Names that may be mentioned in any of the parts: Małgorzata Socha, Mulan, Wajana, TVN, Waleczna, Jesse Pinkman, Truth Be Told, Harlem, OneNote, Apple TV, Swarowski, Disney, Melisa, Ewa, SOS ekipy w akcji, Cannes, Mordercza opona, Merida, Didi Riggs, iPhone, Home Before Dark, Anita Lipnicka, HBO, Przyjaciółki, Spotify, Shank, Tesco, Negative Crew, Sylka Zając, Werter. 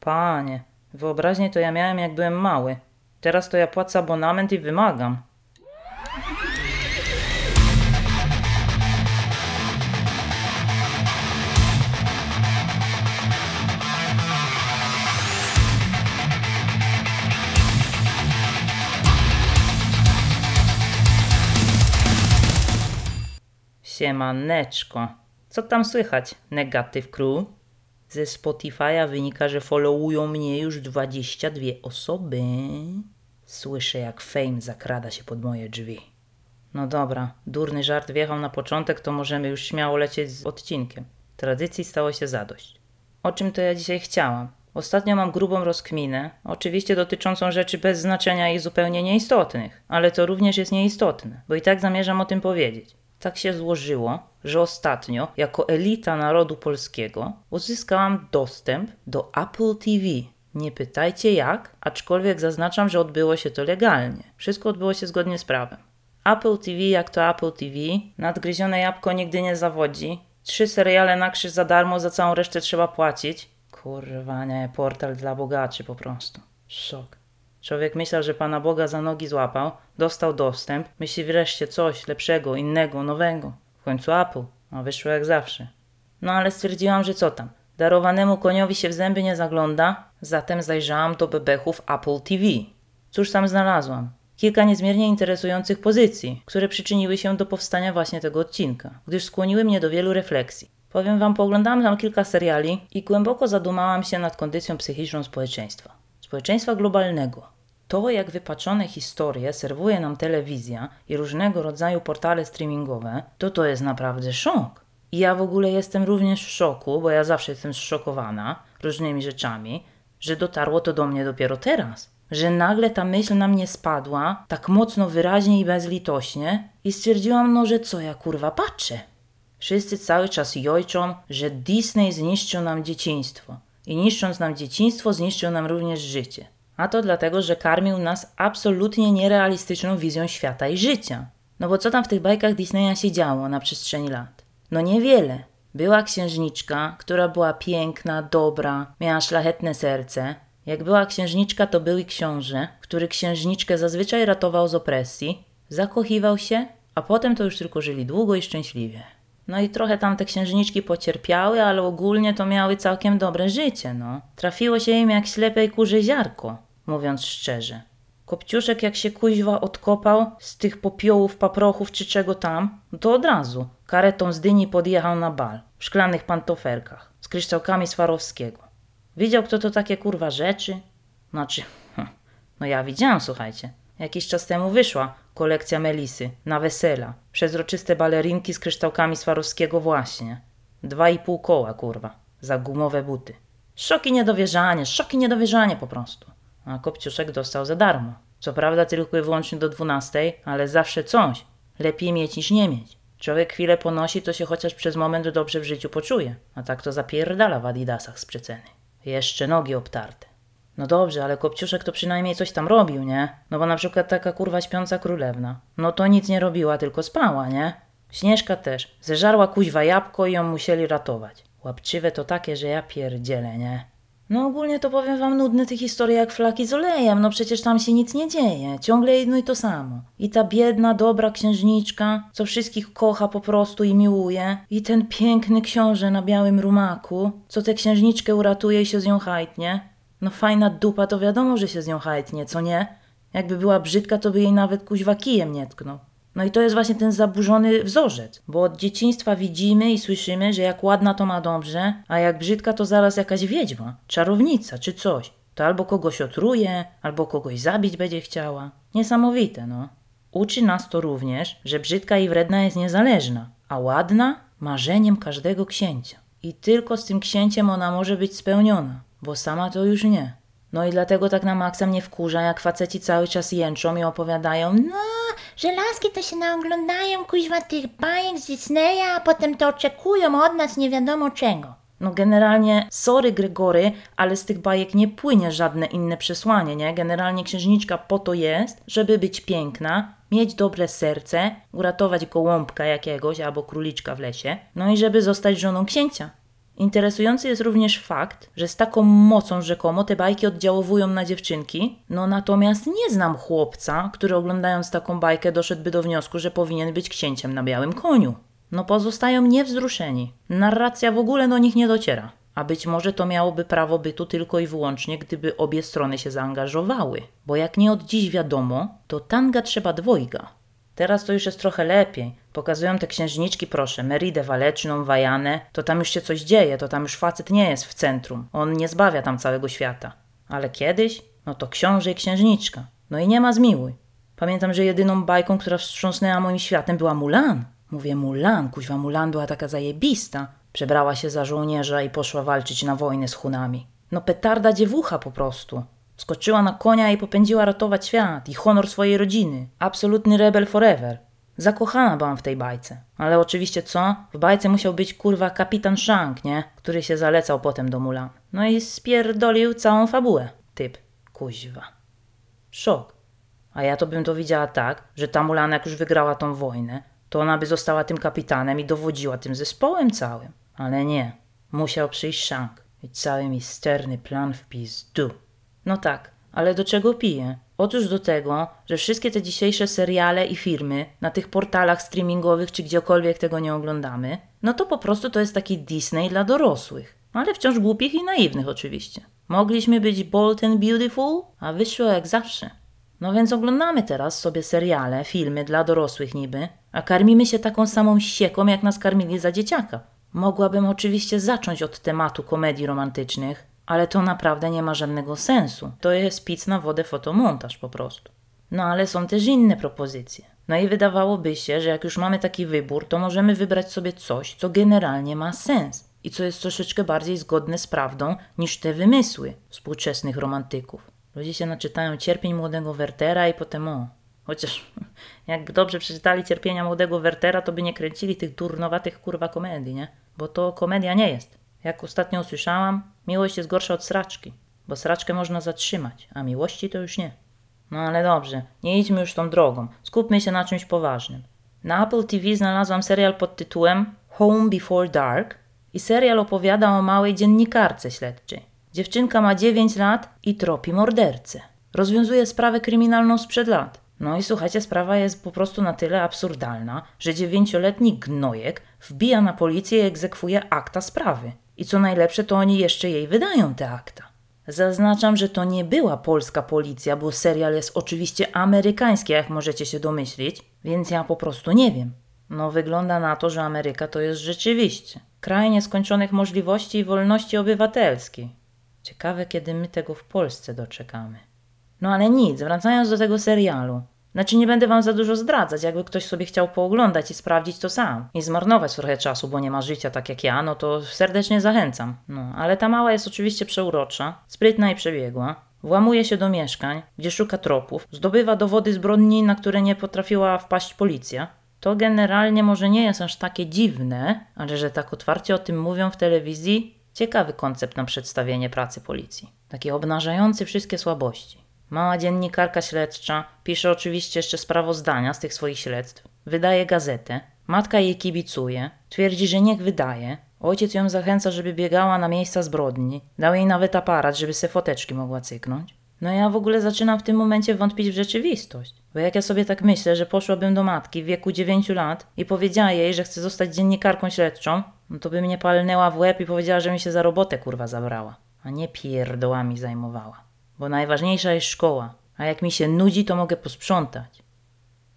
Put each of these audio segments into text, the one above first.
Panie, wyobraźnię to ja miałem jak byłem mały. Teraz to ja płacę abonament i wymagam. Siemaneczko. Co tam słychać, Negative Crew? Ze Spotify'a wynika, że followują mnie już 22 osoby. Słyszę, jak fame zakrada się pod moje drzwi. No dobra, durny żart wjechał na początek, to możemy już śmiało lecieć z odcinkiem. Tradycji stało się zadość. O czym to ja dzisiaj chciałam? Ostatnio mam grubą rozkminę, oczywiście dotyczącą rzeczy bez znaczenia i zupełnie nieistotnych, ale to również jest nieistotne, bo i tak zamierzam o tym powiedzieć. Tak się złożyło, że ostatnio, jako elita narodu polskiego, uzyskałam dostęp do Apple TV. Nie pytajcie jak, aczkolwiek zaznaczam, że odbyło się to legalnie. Wszystko odbyło się zgodnie z prawem. Apple TV jak to Apple TV, nadgryzione jabłko nigdy nie zawodzi, 3 seriale na krzyż za darmo, za całą resztę trzeba płacić. Kurwa nie, portal dla bogaczy po prostu. Szok. Człowiek myślał, że Pana Boga za nogi złapał, dostał dostęp, myśli wreszcie coś lepszego, innego, nowego. W końcu Apple, a wyszło jak zawsze. No ale stwierdziłam, że co tam, darowanemu koniowi się w zęby nie zagląda, zatem zajrzałam do bebechów Apple TV. Cóż tam znalazłam? Kilka niezmiernie interesujących pozycji, które przyczyniły się do powstania właśnie tego odcinka, gdyż skłoniły mnie do wielu refleksji. Powiem Wam, pooglądałam tam kilka seriali i głęboko zadumałam się nad kondycją psychiczną społeczeństwa globalnego. To, jak wypaczone historie serwuje nam telewizja i różnego rodzaju portale streamingowe, to jest naprawdę szok. I ja w ogóle jestem również w szoku, bo ja zawsze jestem zszokowana różnymi rzeczami, że dotarło to do mnie dopiero teraz. Że nagle ta myśl na mnie spadła tak mocno, wyraźnie i bezlitośnie i stwierdziłam, no że co ja kurwa patrzę. Wszyscy cały czas jojczą, że Disney zniszczył nam dzieciństwo. I niszcząc nam dzieciństwo, zniszczył nam również życie. A to dlatego, że karmił nas absolutnie nierealistyczną wizją świata i życia. No bo co tam w tych bajkach Disneya się działo na przestrzeni lat? No niewiele. Była księżniczka, która była piękna, dobra, miała szlachetne serce. Jak była księżniczka, to był i książę, który księżniczkę zazwyczaj ratował z opresji, zakochiwał się, a potem to już tylko żyli długo i szczęśliwie. No i trochę tam te księżniczki pocierpiały, ale ogólnie to miały całkiem dobre życie, no. Trafiło się im jak ślepej kurze ziarko, mówiąc szczerze. Kopciuszek jak się kuźwa odkopał z tych popiołów, paprochów czy czego tam, to od razu karetą z Dyni podjechał na bal w szklanych pantofelkach z kryształkami Swarowskiego. Widział kto to takie kurwa rzeczy? Znaczy, no ja widziałam, słuchajcie. Jakiś czas temu wyszła kolekcja Melisy na wesela. Przezroczyste balerinki z kryształkami Swarowskiego właśnie. 2,5 koła, kurwa, za gumowe buty. Szok i niedowierzanie po prostu. A Kopciuszek dostał za darmo. Co prawda tylko i wyłącznie do 12, ale zawsze coś. Lepiej mieć niż nie mieć. Człowiek chwilę ponosi, to się chociaż przez moment dobrze w życiu poczuje. A tak to zapierdala w adidasach z przeceny. Jeszcze nogi obtarte. No dobrze, ale Kopciuszek to przynajmniej coś tam robił, nie? No bo na przykład taka kurwa śpiąca królewna. No to nic nie robiła, tylko spała, nie? Śnieżka też. Zeżarła kuźwa jabłko i ją musieli ratować. Łapczywe to takie, że ja pierdzielę, nie? No ogólnie to powiem wam, nudne te historie jak flaki z olejem. No przecież tam się nic nie dzieje. Ciągle jedno i to samo. I ta biedna, dobra księżniczka, co wszystkich kocha po prostu i miłuje. I ten piękny książę na białym rumaku, co tę księżniczkę uratuje i się z nią hajtnie. No fajna dupa, to wiadomo, że się z nią hajtnie, co nie? Jakby była brzydka, to by jej nawet kuźwa kijem nie tknął. No i to jest właśnie ten zaburzony wzorzec, bo od dzieciństwa widzimy i słyszymy, że jak ładna to ma dobrze, a jak brzydka to zaraz jakaś wiedźma, czarownica czy coś. To albo kogoś otruje, albo kogoś zabić będzie chciała. Niesamowite, no. Uczy nas to również, że brzydka i wredna jest niezależna, a ładna marzeniem każdego księcia. I tylko z tym księciem ona może być spełniona. Bo sama to już nie. No i dlatego tak na maksa mnie wkurza, jak faceci cały czas jęczą i opowiadają: no, że laski to się naoglądają kuźwa tych bajek z Disneya, a potem to oczekują od nas nie wiadomo czego. No generalnie, sorry Gregory, ale z tych bajek nie płynie żadne inne przesłanie, nie? Generalnie księżniczka po to jest, żeby być piękna, mieć dobre serce, uratować gołąbka jakiegoś albo króliczka w lesie, no i żeby zostać żoną księcia. Interesujący jest również fakt, że z taką mocą rzekomo te bajki oddziaływują na dziewczynki, no natomiast nie znam chłopca, który oglądając taką bajkę doszedłby do wniosku, że powinien być księciem na białym koniu. No pozostają niewzruszeni. Narracja w ogóle do nich nie dociera. A być może to miałoby prawo bytu tylko i wyłącznie, gdyby obie strony się zaangażowały. Bo jak nie od dziś wiadomo, to tanga trzeba dwojga. Teraz to już jest trochę lepiej. Pokazują te księżniczki, proszę, Meridę, Waleczną, Wajanę. To tam już się coś dzieje, to tam już facet nie jest w centrum. On nie zbawia tam całego świata. Ale kiedyś? No to książę i księżniczka. No i nie ma zmiłuj. Pamiętam, że jedyną bajką, która wstrząsnęła moim światem była Mulan. Mówię, Mulan, kuźwa, Mulan była taka zajebista. Przebrała się za żołnierza i poszła walczyć na wojnę z Hunami. No petarda dziewucha po prostu. Skoczyła na konia i popędziła ratować świat i honor swojej rodziny. Absolutny rebel forever. Zakochana byłam w tej bajce. Ale oczywiście co? W bajce musiał być kurwa kapitan Shank, nie? Który się zalecał potem do Mulan. No i spierdolił całą fabułę. Typ. Kuźwa. Szok. A ja to bym to widziała tak, że ta Mulan jak już wygrała tą wojnę, to ona by została tym kapitanem i dowodziła tym zespołem całym. Ale nie. Musiał przyjść Shank. I cały misterny plan w pizdu. No tak, ale do czego piję? Otóż do tego, że wszystkie te dzisiejsze seriale i filmy na tych portalach streamingowych czy gdziekolwiek tego nie oglądamy, no to po prostu to jest taki Disney dla dorosłych. Ale wciąż głupich i naiwnych oczywiście. Mogliśmy być bold and beautiful, a wyszło jak zawsze. No więc oglądamy teraz sobie seriale, filmy dla dorosłych niby, a karmimy się taką samą sieką, jak nas karmili za dzieciaka. Mogłabym oczywiście zacząć od tematu komedii romantycznych, ale to naprawdę nie ma żadnego sensu. To jest pic na wodę fotomontaż po prostu. No ale są też inne propozycje. No i wydawałoby się, że jak już mamy taki wybór, to możemy wybrać sobie coś, co generalnie ma sens i co jest troszeczkę bardziej zgodne z prawdą niż te wymysły współczesnych romantyków. Ludzie się naczytają cierpień młodego Wertera i potem o. Chociaż jak dobrze przeczytali cierpienia młodego Wertera, to by nie kręcili tych durnowatych kurwa komedii, nie? Bo to komedia nie jest. Jak ostatnio usłyszałam, miłość jest gorsza od sraczki, bo sraczkę można zatrzymać, a miłości to już nie. No ale dobrze, nie idźmy już tą drogą, skupmy się na czymś poważnym. Na Apple TV znalazłam serial pod tytułem Home Before Dark i serial opowiada o małej dziennikarce śledczej. Dziewczynka ma 9 lat i tropi mordercę. Rozwiązuje sprawę kryminalną sprzed lat. No i słuchajcie, sprawa jest po prostu na tyle absurdalna, że 9-letni gnojek wbija na policję i egzekwuje akta sprawy. I co najlepsze, to oni jeszcze jej wydają te akta. Zaznaczam, że to nie była polska policja, bo serial jest oczywiście amerykański, jak możecie się domyślić, więc ja po prostu nie wiem. No wygląda na to, że Ameryka to jest rzeczywiście kraj nieskończonych możliwości i wolności obywatelskiej. Ciekawe, kiedy my tego w Polsce doczekamy. No ale nic, wracając do tego serialu. Znaczy nie będę wam za dużo zdradzać, jakby ktoś sobie chciał pooglądać i sprawdzić to sam. I zmarnować trochę czasu, bo nie ma życia tak jak ja, no to serdecznie zachęcam. No, ale ta mała jest oczywiście przeurocza, sprytna i przebiegła. Włamuje się do mieszkań, gdzie szuka tropów, zdobywa dowody zbrodni, na które nie potrafiła wpaść policja. To generalnie może nie jest aż takie dziwne, ale że tak otwarcie o tym mówią w telewizji... Ciekawy koncept na przedstawienie pracy policji. Taki obnażający wszystkie słabości. Mała dziennikarka śledcza pisze oczywiście jeszcze sprawozdania z tych swoich śledztw. Wydaje gazetę. Matka jej kibicuje. Twierdzi, że niech wydaje. Ojciec ją zachęca, żeby biegała na miejsca zbrodni. Dał jej nawet aparat, żeby se foteczki mogła cyknąć. No ja w ogóle zaczynam w tym momencie wątpić w rzeczywistość. Bo jak ja sobie tak myślę, że poszłabym do matki w wieku 9 lat i powiedziała jej, że chce zostać dziennikarką śledczą, no to by mnie palnęła w łeb i powiedziała, że mi się za robotę kurwa zabrała. A nie pierdołami zajmowała. Bo najważniejsza jest szkoła. A jak mi się nudzi, to mogę posprzątać.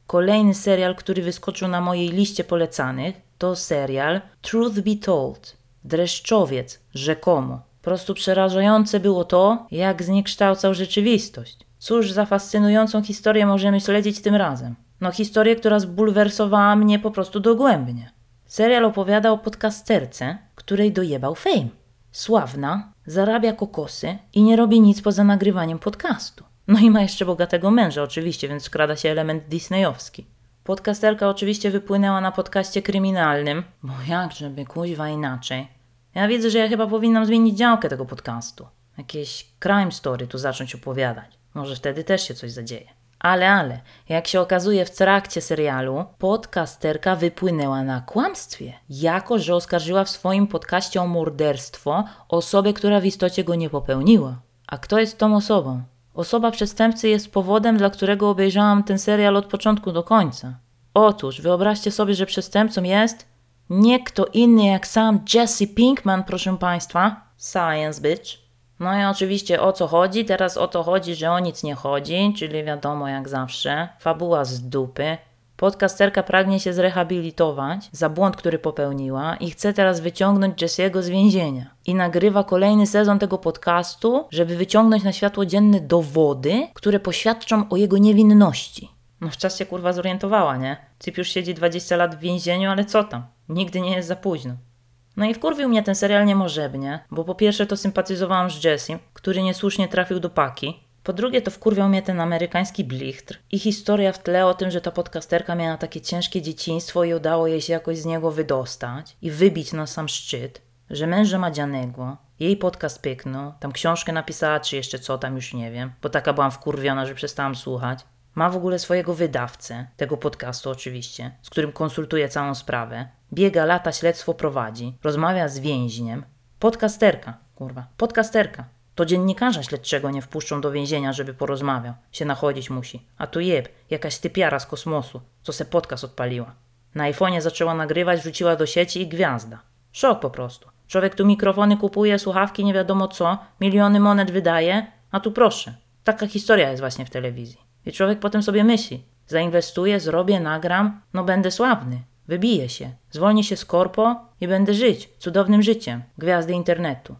Kolejny serial, który wyskoczył na mojej liście polecanych, to serial Truth Be Told. Dreszczowiec, rzekomo. Po prostu przerażające było to, jak zniekształcał rzeczywistość. Cóż za fascynującą historię możemy śledzić tym razem. No historię, która zbulwersowała mnie po prostu dogłębnie. Serial opowiada o podcasterce, której dojebał fame. Sławna, zarabia kokosy i nie robi nic poza nagrywaniem podcastu. No i ma jeszcze bogatego męża oczywiście, więc wkrada się element disneyowski. Podcasterka oczywiście wypłynęła na podcaście kryminalnym, bo jakżeby kuźwa inaczej. Ja widzę, że ja chyba powinnam zmienić działkę tego podcastu. Jakieś crime story tu zacząć opowiadać. Może wtedy też się coś zadzieje. Ale, jak się okazuje w trakcie serialu, podcasterka wypłynęła na kłamstwie, jako że oskarżyła w swoim podcaście o morderstwo osobę, która w istocie go nie popełniła. A kto jest tą osobą? Osoba przestępcy jest powodem, dla którego obejrzałam ten serial od początku do końca. Otóż wyobraźcie sobie, że przestępcą jest nie kto inny jak sam Jesse Pinkman, proszę Państwa. Science bitch. No i oczywiście o co chodzi? Teraz o to chodzi, że o nic nie chodzi, czyli wiadomo jak zawsze. Fabuła z dupy. Podcasterka pragnie się zrehabilitować za błąd, który popełniła i chce teraz wyciągnąć Jesse'ego z więzienia. I nagrywa kolejny sezon tego podcastu, żeby wyciągnąć na światło dzienne dowody, które poświadczą o jego niewinności. No wczas się kurwa zorientowała, nie? Typ już siedzi 20 lat w więzieniu, ale co tam? Nigdy nie jest za późno. No i wkurwił mnie ten serial niemożebnie, bo po pierwsze to sympatyzowałam z Jessim, który niesłusznie trafił do paki. Po drugie to wkurwiał mnie ten amerykański blichtr i historia w tle o tym, że ta podcasterka miała takie ciężkie dzieciństwo i udało jej się jakoś z niego wydostać i wybić na sam szczyt, że męża ma dzianego, jej podcast pyknął, tam książkę napisała czy jeszcze co tam już nie wiem, bo taka byłam wkurwiona, że przestałam słuchać. Ma w ogóle swojego wydawcę, tego podcastu oczywiście, z którym konsultuje całą sprawę. Biega, lata, śledztwo prowadzi, rozmawia z więźniem. Podcasterka. To dziennikarza śledczego nie wpuszczą do więzienia, żeby porozmawiał. Się nachodzić musi. A tu jeb, jakaś typiara z kosmosu, co se podcast odpaliła. Na iPhonie zaczęła nagrywać, wrzuciła do sieci i gwiazda. Szok po prostu. Człowiek tu mikrofony kupuje, słuchawki nie wiadomo co, miliony monet wydaje, a tu proszę. Taka historia jest właśnie w telewizji. I człowiek potem sobie myśli, zainwestuję, zrobię, nagram, no będę sławny, wybiję się, zwolnię się z korpo i będę żyć cudownym życiem, gwiazdy internetu.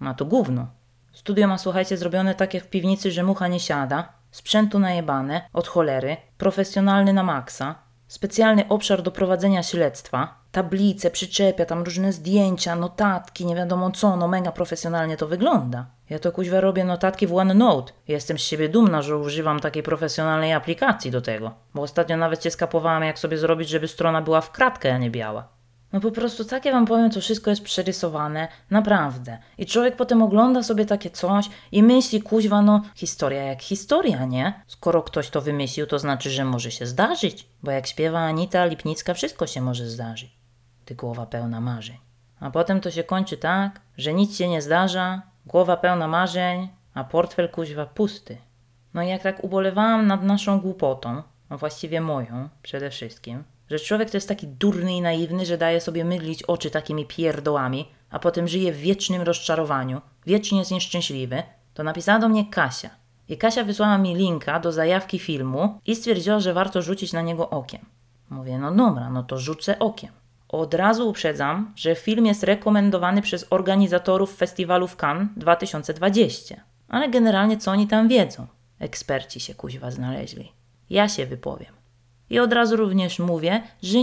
No to gówno. Studio ma, słuchajcie, zrobione takie w piwnicy, że mucha nie siada, sprzętu najebane, od cholery, profesjonalny na maksa, specjalny obszar do prowadzenia śledztwa, tablice, przyczepia, tam różne zdjęcia, notatki, nie wiadomo co, no mega profesjonalnie to wygląda. Ja to kuźwa robię notatki w OneNote. Jestem z siebie dumna, że używam takiej profesjonalnej aplikacji do tego. Bo ostatnio nawet się skapowałam, jak sobie zrobić, żeby strona była w kratkę, a nie biała. No po prostu tak ja wam powiem, to wszystko jest przerysowane, naprawdę. I człowiek potem ogląda sobie takie coś i myśli, kuźwa, no historia jak historia, nie? Skoro ktoś to wymyślił, to znaczy, że może się zdarzyć. Bo jak śpiewa Anita Lipnicka, wszystko się może zdarzyć. Ty głowa pełna marzeń. A potem to się kończy tak, że nic się nie zdarza, głowa pełna marzeń, a portfel kuźwa pusty. No i jak tak ubolewałam nad naszą głupotą, a właściwie moją przede wszystkim, że człowiek to jest taki durny i naiwny, że daje sobie mydlić oczy takimi pierdołami, a potem żyje w wiecznym rozczarowaniu, wiecznie jest nieszczęśliwy, to napisała do mnie Kasia. I Kasia wysłała mi linka do zajawki filmu i stwierdziła, że warto rzucić na niego okiem. Mówię, no dobra, no to rzucę okiem. Od razu uprzedzam, że film jest rekomendowany przez organizatorów festiwalu w Cannes 2020. Ale generalnie co oni tam wiedzą? Eksperci się kuźwa znaleźli. Ja się wypowiem. I od razu również mówię, że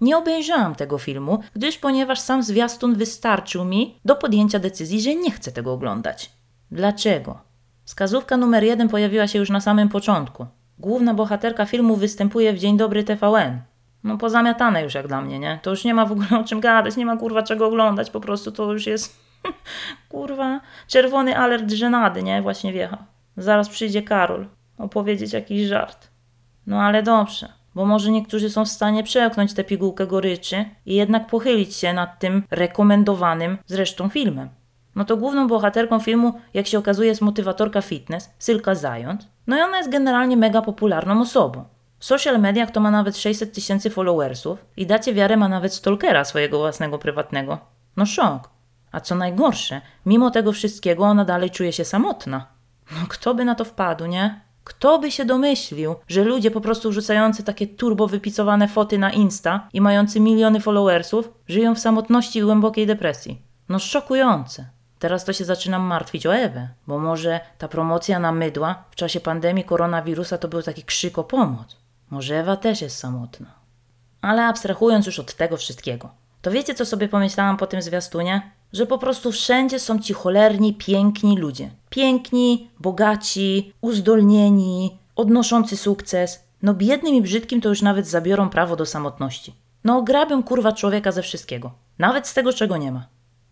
nie obejrzałam tego filmu, ponieważ sam zwiastun wystarczył mi do podjęcia decyzji, że nie chcę tego oglądać. Dlaczego? Wskazówka numer 1 pojawiła się już na samym początku. Główna bohaterka filmu występuje w Dzień Dobry TVN. No pozamiatane już jak dla mnie, nie? To już nie ma w ogóle o czym gadać, nie ma kurwa czego oglądać, po prostu to już jest kurwa czerwony alert żenady, nie? Właśnie wjechał. Zaraz przyjdzie Karol opowiedzieć jakiś żart. No ale dobrze, bo może niektórzy są w stanie przełknąć tę pigułkę goryczy i jednak pochylić się nad tym rekomendowanym zresztą filmem. No to główną bohaterką filmu, jak się okazuje, jest motywatorka fitness, Sylka Zając. No i ona jest generalnie mega popularną osobą. W social mediach to ma nawet 600 000 followersów i dacie wiarę, ma nawet stalkera swojego własnego, prywatnego. No szok. A co najgorsze, mimo tego wszystkiego ona dalej czuje się samotna. No kto by na to wpadł, nie? Kto by się domyślił, że ludzie po prostu rzucający takie turbo wypicowane foty na Insta i mający miliony followersów żyją w samotności i głębokiej depresji. No szokujące. Teraz to się zaczynam martwić o Ewę, bo może ta promocja na mydła w czasie pandemii koronawirusa to był taki krzyk o pomoc. Może Ewa też jest samotna. Ale abstrahując już od tego wszystkiego, to wiecie co sobie pomyślałam po tym zwiastunie? Że po prostu wszędzie są ci cholerni, piękni ludzie. Piękni, bogaci, uzdolnieni, odnoszący sukces. No biednym i brzydkim to już nawet zabiorą prawo do samotności. No ograbią kurwa człowieka ze wszystkiego. Nawet z tego, czego nie ma.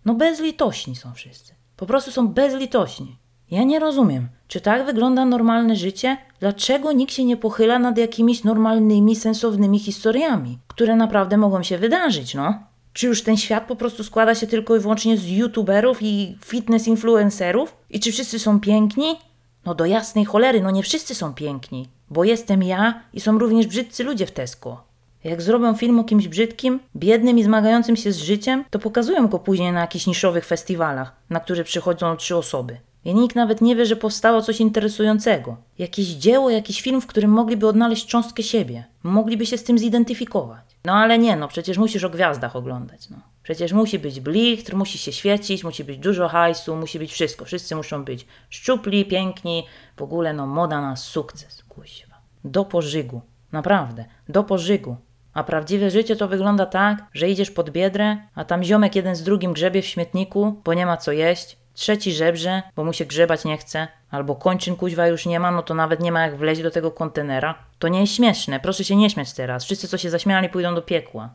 No bezlitośni są wszyscy. Po prostu są bezlitośni. Ja nie rozumiem, Czy tak wygląda normalne życie? Dlaczego nikt się nie pochyla nad jakimiś normalnymi, sensownymi historiami, które naprawdę mogą się wydarzyć, no? Czy już ten świat po prostu składa się tylko i wyłącznie z youtuberów i fitness influencerów? I czy wszyscy są piękni? No do jasnej cholery, no nie wszyscy są piękni, bo jestem ja i są również brzydcy ludzie w Tesco. Jak zrobią film o kimś brzydkim, biednym i zmagającym się z życiem, to pokazują go później na jakichś niszowych festiwalach, na które przychodzą 3 osoby. I nikt nawet nie wie, że powstało coś interesującego. Jakieś dzieło, jakiś film, w którym mogliby odnaleźć cząstkę siebie. Mogliby się z tym zidentyfikować. No ale nie, no przecież musisz o gwiazdach oglądać, no. Przecież musi być blichtr, musi się świecić, musi być dużo hajsu, musi być wszystko. Wszyscy muszą być szczupli, piękni. W ogóle no moda na sukces, kuźwa. Do pożygu. Naprawdę, do pożygu. A prawdziwe życie to wygląda tak, że idziesz pod Biedrę, a tam ziomek jeden z drugim grzebie w śmietniku, bo nie ma co jeść. 3 żebrze, bo mu się grzebać nie chce, albo kończyn kuźwa już nie ma, no to nawet nie ma jak wleźć do tego kontenera. To nie jest śmieszne, proszę się nie śmiać teraz. Wszyscy, co się zaśmiali, pójdą do piekła.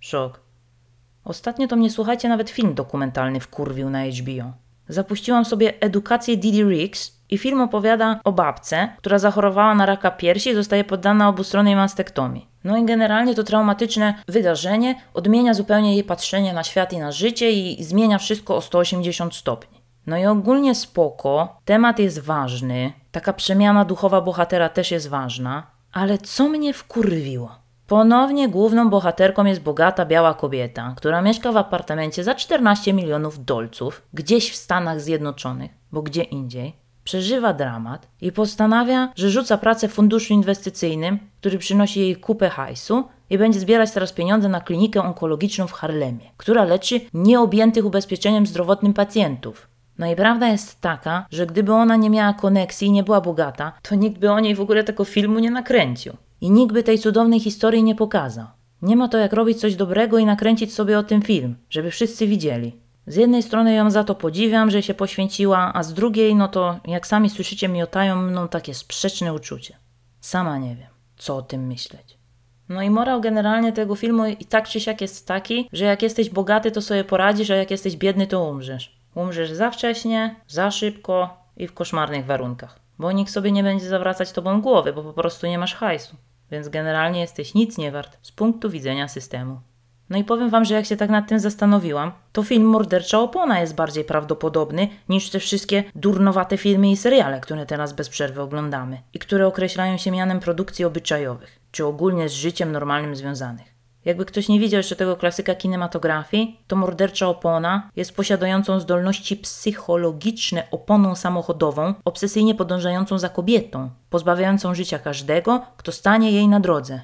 Szok. Ostatnio to mnie, słuchajcie, nawet film dokumentalny wkurwił na HBO. Zapuściłam sobie edukację Didi Riggs i film opowiada o babce, która zachorowała na raka piersi i zostaje poddana obustronnej mastektomii. No i generalnie to traumatyczne wydarzenie odmienia zupełnie jej patrzenie na świat i na życie i zmienia wszystko o 180 stopni. No i ogólnie spoko, temat jest ważny, taka przemiana duchowa bohatera też jest ważna, ale co mnie wkurwiło? Ponownie główną bohaterką jest bogata biała kobieta, która mieszka w apartamencie za 14 milionów dolców, gdzieś w Stanach Zjednoczonych, bo gdzie indziej, przeżywa dramat i postanawia, że rzuca pracę w funduszu inwestycyjnym, który przynosi jej kupę hajsu i będzie zbierać teraz pieniądze na klinikę onkologiczną w Harlemie, która leczy nieobjętych ubezpieczeniem zdrowotnym pacjentów. No i prawda jest taka, że gdyby ona nie miała koneksji i nie była bogata, to nikt by o niej w ogóle tego filmu nie nakręcił. I nikt by tej cudownej historii nie pokazał. Nie ma to jak robić coś dobrego i nakręcić sobie o tym film, żeby wszyscy widzieli. Z jednej strony ją za to podziwiam, że się poświęciła, a z drugiej, no to jak sami słyszycie, miotają mną takie sprzeczne uczucie. Sama nie wiem, co o tym myśleć. No i morał generalnie tego filmu i tak czy siak jest taki, że jak jesteś bogaty, to sobie poradzisz, a jak jesteś biedny, to umrzesz. Umrzesz za wcześnie, za szybko i w koszmarnych warunkach. Bo nikt sobie nie będzie zawracać tobą głowy, bo po prostu nie masz hajsu. Więc generalnie jesteś nic nie wart z punktu widzenia systemu. No i powiem wam, że jak się tak nad tym zastanowiłam, to film Mordercza opona jest bardziej prawdopodobny niż te wszystkie durnowate filmy i seriale, które teraz bez przerwy oglądamy i które określają się mianem produkcji obyczajowych, czy ogólnie z życiem normalnym związanych. Jakby ktoś nie widział jeszcze tego klasyka kinematografii, to Mordercza opona jest posiadającą zdolności psychologiczne oponą samochodową, obsesyjnie podążającą za kobietą, pozbawiającą życia każdego, kto stanie jej na drodze.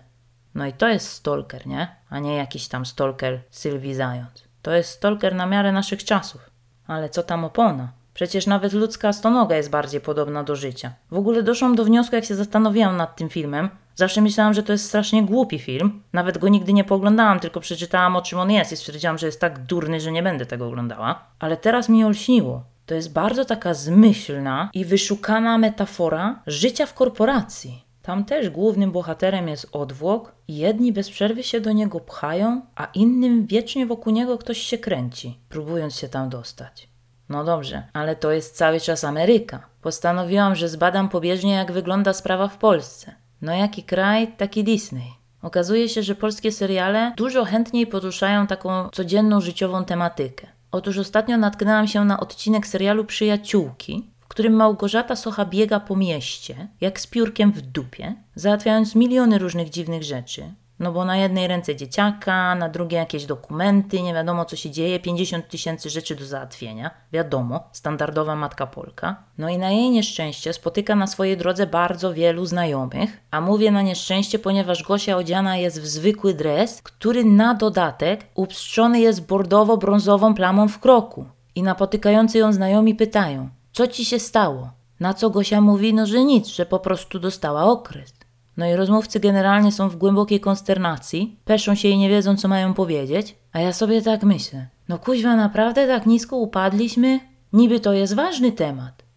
No i to jest stalker, nie? A nie jakiś tam stalker Sylki Zając. To jest stalker na miarę naszych czasów. Ale co tam opona? Przecież nawet ludzka stonoga jest bardziej podobna do życia. W ogóle doszłam do wniosku, jak się zastanowiłam nad tym filmem. Zawsze myślałam, że to jest strasznie głupi film. Nawet go nigdy nie pooglądałam, tylko przeczytałam, o czym on jest i stwierdziłam, że jest tak durny, że nie będę tego oglądała. Ale teraz mi olśniło. To jest bardzo taka zmyślna i wyszukana metafora życia w korporacji. Tam też głównym bohaterem jest odwłok i jedni bez przerwy się do niego pchają, a innym wiecznie wokół niego ktoś się kręci, próbując się tam dostać. No dobrze, ale to jest cały czas Ameryka. Postanowiłam, że zbadam pobieżnie, jak wygląda sprawa w Polsce. No jaki kraj, taki Disney. Okazuje się, że polskie seriale dużo chętniej poruszają taką codzienną, życiową tematykę. Otóż ostatnio natknęłam się na odcinek serialu Przyjaciółki, w którym Małgorzata Socha biega po mieście, jak z piórkiem w dupie, załatwiając miliony różnych dziwnych rzeczy. No bo na jednej ręce dzieciaka, na drugiej jakieś dokumenty, nie wiadomo co się dzieje, 50 000 rzeczy do załatwienia, wiadomo, standardowa matka Polka. No i na jej nieszczęście spotyka na swojej drodze bardzo wielu znajomych, a mówię na nieszczęście, ponieważ Gosia odziana jest w zwykły dres, który na dodatek upstrzony jest bordowo-brązową plamą w kroku. I napotykający ją znajomi pytają: co ci się stało? Na co Gosia mówi, no że nic, że po prostu dostała okres. No i rozmówcy generalnie są w głębokiej konsternacji, peszą się i nie wiedzą, co mają powiedzieć, a ja sobie tak myślę. No kuźwa, naprawdę tak nisko upadliśmy? Niby to jest ważny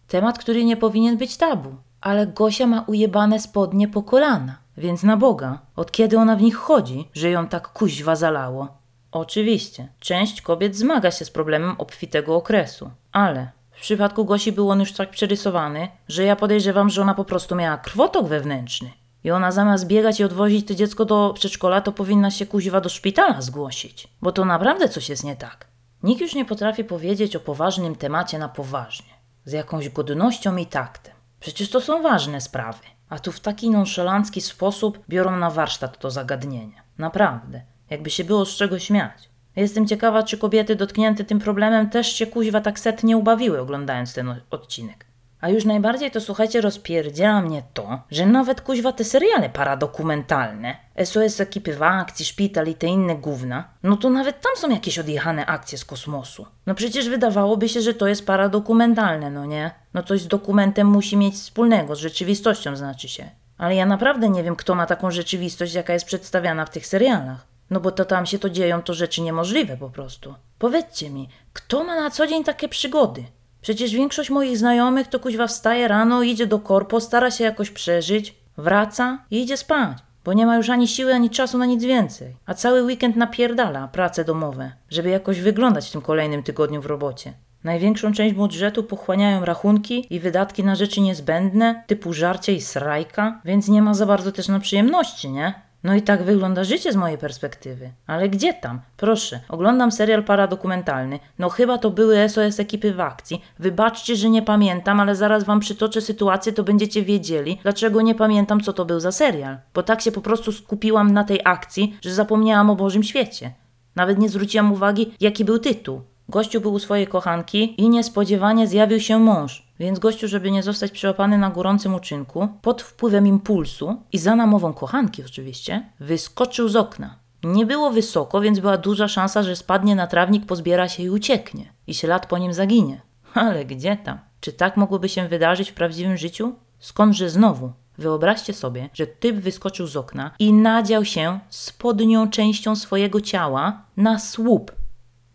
temat, który nie powinien być tabu, ale Gosia ma ujebane spodnie po kolana, więc na Boga, od kiedy ona w nich chodzi, że ją tak kuźwa zalało? Oczywiście, część kobiet zmaga się z problemem obfitego okresu, ale W przypadku Gosi był on już tak przerysowany, że ja podejrzewam, że ona po prostu miała krwotok wewnętrzny. I ona zamiast biegać i odwozić to dziecko do przedszkola, to powinna się kuźwa do szpitala zgłosić. Bo to naprawdę coś jest nie tak. Nikt już nie potrafi powiedzieć o poważnym temacie na poważnie. Z jakąś godnością i taktem. Przecież to są ważne sprawy. A tu w taki nonszalancki sposób biorą na warsztat to zagadnienie. Naprawdę. Jakby się było z czego śmiać. Jestem ciekawa, czy kobiety dotknięte tym problemem też się kuźwa tak setnie ubawiły oglądając ten odcinek. A już najbardziej to, słuchajcie, rozpierdziela mnie to, że nawet kuźwa te seriale paradokumentalne, SOS Ekipy w Akcji, Szpital i te inne gówna, no to nawet tam są jakieś odjechane akcje z kosmosu. No przecież wydawałoby się, że to jest paradokumentalne, no nie? No coś z dokumentem musi mieć wspólnego, z rzeczywistością znaczy się. Ale ja naprawdę nie wiem, kto ma taką rzeczywistość, jaka jest przedstawiana w tych serialach. No bo to tam się to dzieją, to rzeczy niemożliwe po prostu. Powiedzcie mi, kto ma na co dzień takie przygody? Przecież większość moich znajomych to kuźwa wstaje rano, idzie do korpo, stara się jakoś przeżyć, wraca i idzie spać, bo nie ma już ani siły, ani czasu na nic więcej. A cały weekend napierdala prace domowe, żeby jakoś wyglądać w tym kolejnym tygodniu w robocie. Największą część budżetu pochłaniają rachunki i wydatki na rzeczy niezbędne, typu żarcie i srajka, więc nie ma za bardzo też na przyjemności, nie? No i tak wygląda życie z mojej perspektywy. Ale gdzie tam? Proszę, oglądam serial paradokumentalny. No chyba to były SOS Ekipy w Akcji. Wybaczcie, że nie pamiętam, ale zaraz wam przytoczę sytuację, to będziecie wiedzieli, dlaczego nie pamiętam, co to był za serial. Bo tak się po prostu skupiłam na tej akcji, że zapomniałam o Bożym świecie. Nawet nie zwróciłam uwagi, jaki był tytuł. Gościu był u swojej kochanki i niespodziewanie zjawił się mąż. Więc gościu, żeby nie zostać przyłapany na gorącym uczynku, pod wpływem impulsu i za namową kochanki oczywiście, wyskoczył z okna. Nie było wysoko, więc była duża szansa, że spadnie na trawnik, pozbiera się i ucieknie. I ślad po nim zaginie. Ale gdzie tam? Czy tak mogłoby się wydarzyć w prawdziwym życiu? Skądże znowu? Wyobraźcie sobie, że typ wyskoczył z okna i nadział się spodnią częścią swojego ciała na słup.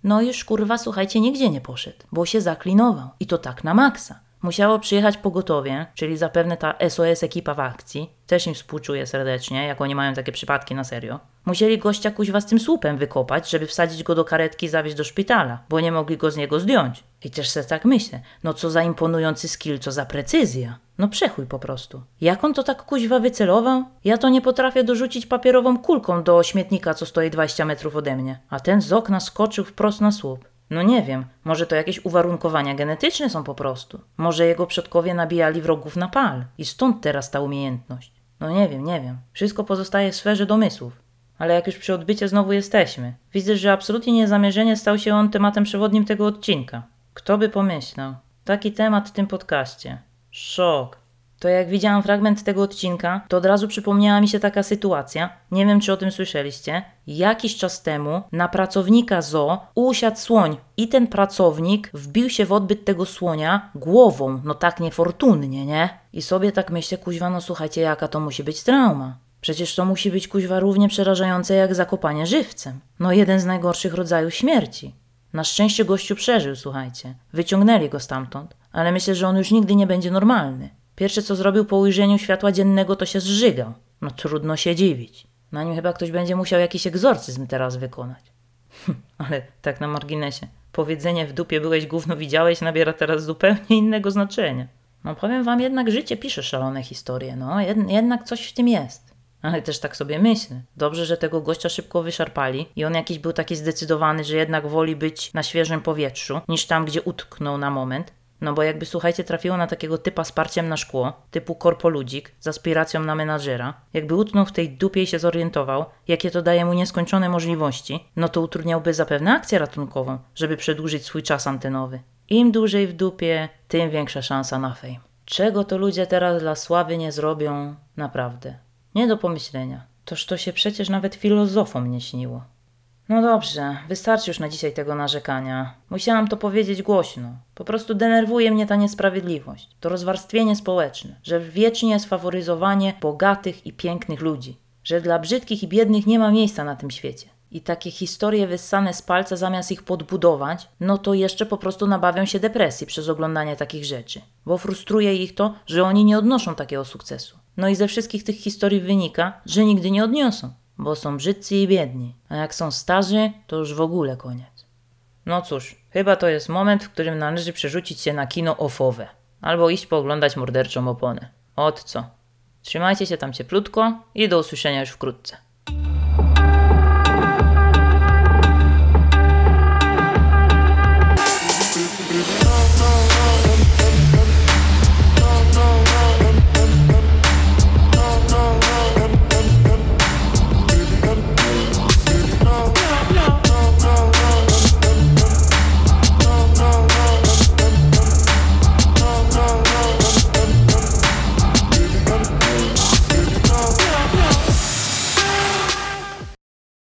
No już kurwa, słuchajcie, nigdzie nie poszedł, bo się zaklinował. I to tak na maksa. Musiało przyjechać pogotowie, czyli zapewne ta SOS Ekipa w Akcji. Też im współczuję serdecznie, jak oni mają takie przypadki na serio. Musieli gościa kuźwa z tym słupem wykopać, żeby wsadzić go do karetki i zawieźć do szpitala, bo nie mogli go z niego zdjąć. I też se tak myślę, no co za imponujący skill, co za precyzja. No przechuj po prostu. Jak on to tak kuźwa wycelował? Ja to nie potrafię dorzucić papierową kulką do śmietnika, co stoi 20 metrów ode mnie. A ten z okna skoczył wprost na słup. No nie wiem, może to jakieś uwarunkowania genetyczne są po prostu. Może jego przodkowie nabijali wrogów na pal i stąd teraz ta umiejętność. No nie wiem. Wszystko pozostaje w sferze domysłów. Ale jak już przy odbycie znowu jesteśmy. Widzę, że absolutnie niezamierzenie stał się on tematem przewodnim tego odcinka. Kto by pomyślał? Taki temat w tym podcaście. Szok. To jak widziałam fragment tego odcinka, to od razu przypomniała mi się taka sytuacja, nie wiem czy o tym słyszeliście, jakiś czas temu na pracownika zoo usiadł słoń i ten pracownik wbił się w odbyt tego słonia głową, no tak niefortunnie, nie? I sobie tak myślę, kuźwa, no słuchajcie, jaka to musi być trauma. Przecież to musi być kuźwa równie przerażające jak zakopanie żywcem. No jeden z najgorszych rodzajów śmierci. Na szczęście gościu przeżył, słuchajcie. Wyciągnęli go stamtąd, ale myślę, że on już nigdy nie będzie normalny. Pierwsze co zrobił po ujrzeniu światła dziennego to się zżygał. No trudno się dziwić. Na nim chyba ktoś będzie musiał jakiś egzorcyzm teraz wykonać. Ale tak na marginesie. Powiedzenie w dupie byłeś gówno widziałeś nabiera teraz zupełnie innego znaczenia. No powiem wam, jednak życie pisze szalone historie. No jednak coś w tym jest. Ale też tak sobie myślę. Dobrze, że tego gościa szybko wyszarpali i on jakiś był taki zdecydowany, że jednak woli być na świeżym powietrzu niż tam, gdzie utknął na moment. No bo jakby, słuchajcie, trafiło na takiego typa z parciem na szkło, typu korpoludzik, z aspiracją na menadżera, jakby utknął w tej dupie i się zorientował, jakie to daje mu nieskończone możliwości, no to utrudniałby zapewne akcję ratunkową, żeby przedłużyć swój czas antenowy. Im dłużej w dupie, tym większa szansa na fame. Czego to ludzie teraz dla sławy nie zrobią, naprawdę. Nie do pomyślenia. Toż to się przecież nawet filozofom nie śniło. No dobrze, wystarczy już na dzisiaj tego narzekania. Musiałam to powiedzieć głośno. Po prostu denerwuje mnie ta niesprawiedliwość, to rozwarstwienie społeczne, że wiecznie sfaworyzowanie bogatych i pięknych ludzi, że dla brzydkich i biednych nie ma miejsca na tym świecie. I takie historie wyssane z palca zamiast ich podbudować, no to jeszcze po prostu nabawią się depresji przez oglądanie takich rzeczy, bo frustruje ich to, że oni nie odnoszą takiego sukcesu. No i ze wszystkich tych historii wynika, że nigdy nie odniosą. Bo są brzydcy i biedni, a jak są starzy, to już w ogóle koniec. No cóż, chyba to jest moment, w którym należy przerzucić się na kino offowe. Albo iść pooglądać Morderczą oponę. Ot co. Trzymajcie się tam cieplutko i do usłyszenia już wkrótce.